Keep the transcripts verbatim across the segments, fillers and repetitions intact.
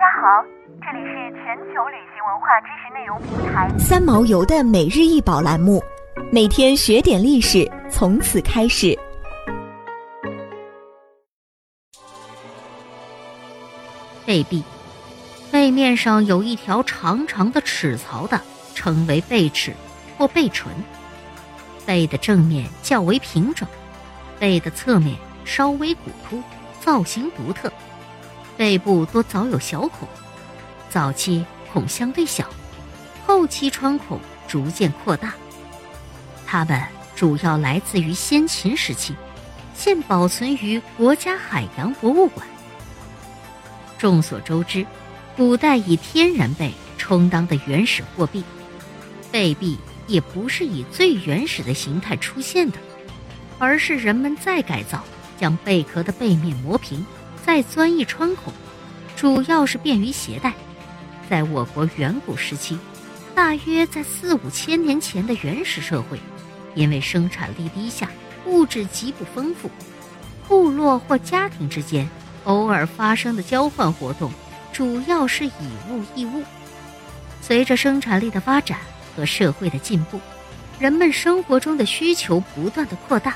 家好，这里是全球旅行文化知识内容平台三毛游的每日一宝栏目，每天学点历史，从此开始。贝币，背面上有一条长长的齿槽的，称为贝齿或贝唇。贝的正面较为平整，贝的侧面稍微鼓凸，造型独特。背部多早有小孔，早期孔相对小，后期穿孔逐渐扩大。它们主要来自于先秦时期，现保存于国家海洋博物馆。众所周知，古代以天然贝充当的原始货币，贝币也不是以最原始的形态出现的，而是人们再改造，将贝壳的背面磨平，再钻一穿孔，主要是便于携带。在我国远古时期，大约在四五千年前的原始社会，因为生产力低下，物质极不丰富，部落或家庭之间偶尔发生的交换活动主要是以物易物。随着生产力的发展和社会的进步，人们生活中的需求不断的扩大，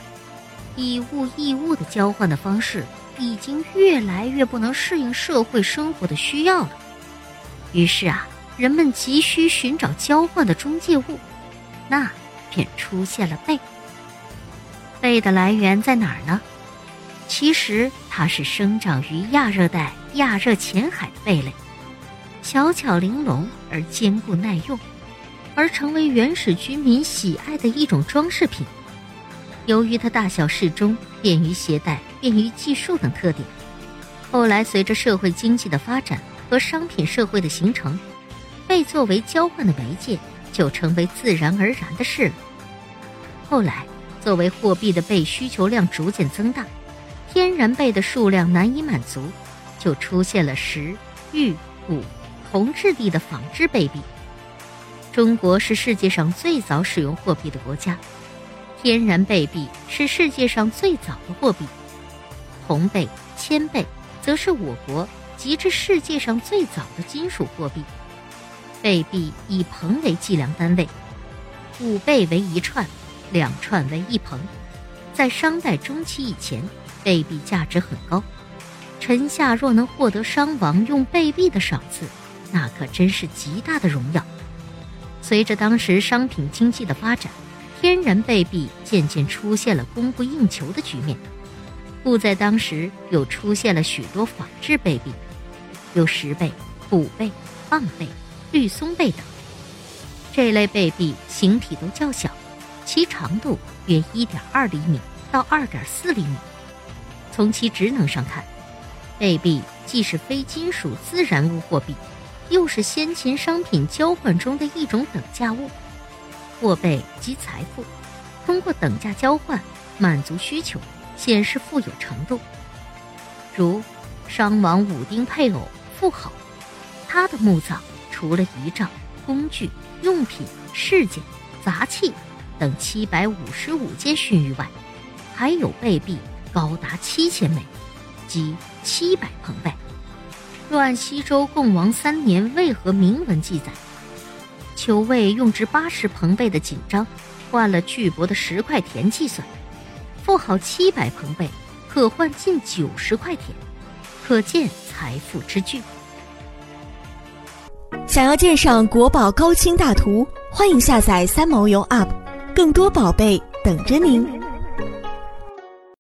以物易物的交换的方式已经越来越不能适应社会生活的需要了。于是啊，人们急需寻找交换的中介物，那便出现了贝。贝的来源在哪儿呢？其实它是生长于亚热带、亚热浅海的贝类，小巧玲珑而坚固耐用，而成为原始居民喜爱的一种装饰品。由于它大小适中，便于携带，便于计数等特点，后来随着社会经济的发展和商品社会的形成，贝作为交换的媒介就成为自然而然的事了。后来作为货币的贝需求量逐渐增大，天然贝的数量难以满足，就出现了石、玉、骨、铜质地的仿制贝币。中国是世界上最早使用货币的国家，天然贝币是世界上最早的货币，铜贝、铅贝则是我国及至世界上最早的金属货币。贝币以朋为计量单位，五贝为一串，两串为一朋。在商代中期以前，贝币价值很高，臣下若能获得商王用贝币的赏赐，那可真是极大的荣耀。随着当时商品经济的发展，天然贝币渐渐出现了供不应求的局面，故在当时又出现了许多仿制贝币，有石贝、骨贝、蚌贝、绿松贝等。这类贝币形体都较小，其长度约 一点二 厘米到 二点四 厘米。从其职能上看，贝币既是非金属自然物货币，又是先秦商品交换中的一种等价物。货币及财富通过等价交换满足需求，显示富有程度。如商王武丁配偶妇好，他的墓葬除了仪仗、工具、用品、饰件、杂器等七百五十五件勋玉外，还有贝币高达七千枚，即七百朋贝。若按西周共王三年魏和铭文记载，求魏用值八十朋贝的锦章，换了巨帛的十块田计算，富豪七百朋贝可换近九十块田，可见财富之巨。想要鉴赏国宝高清大图，欢迎下载三毛游 App， 更多宝贝等着您。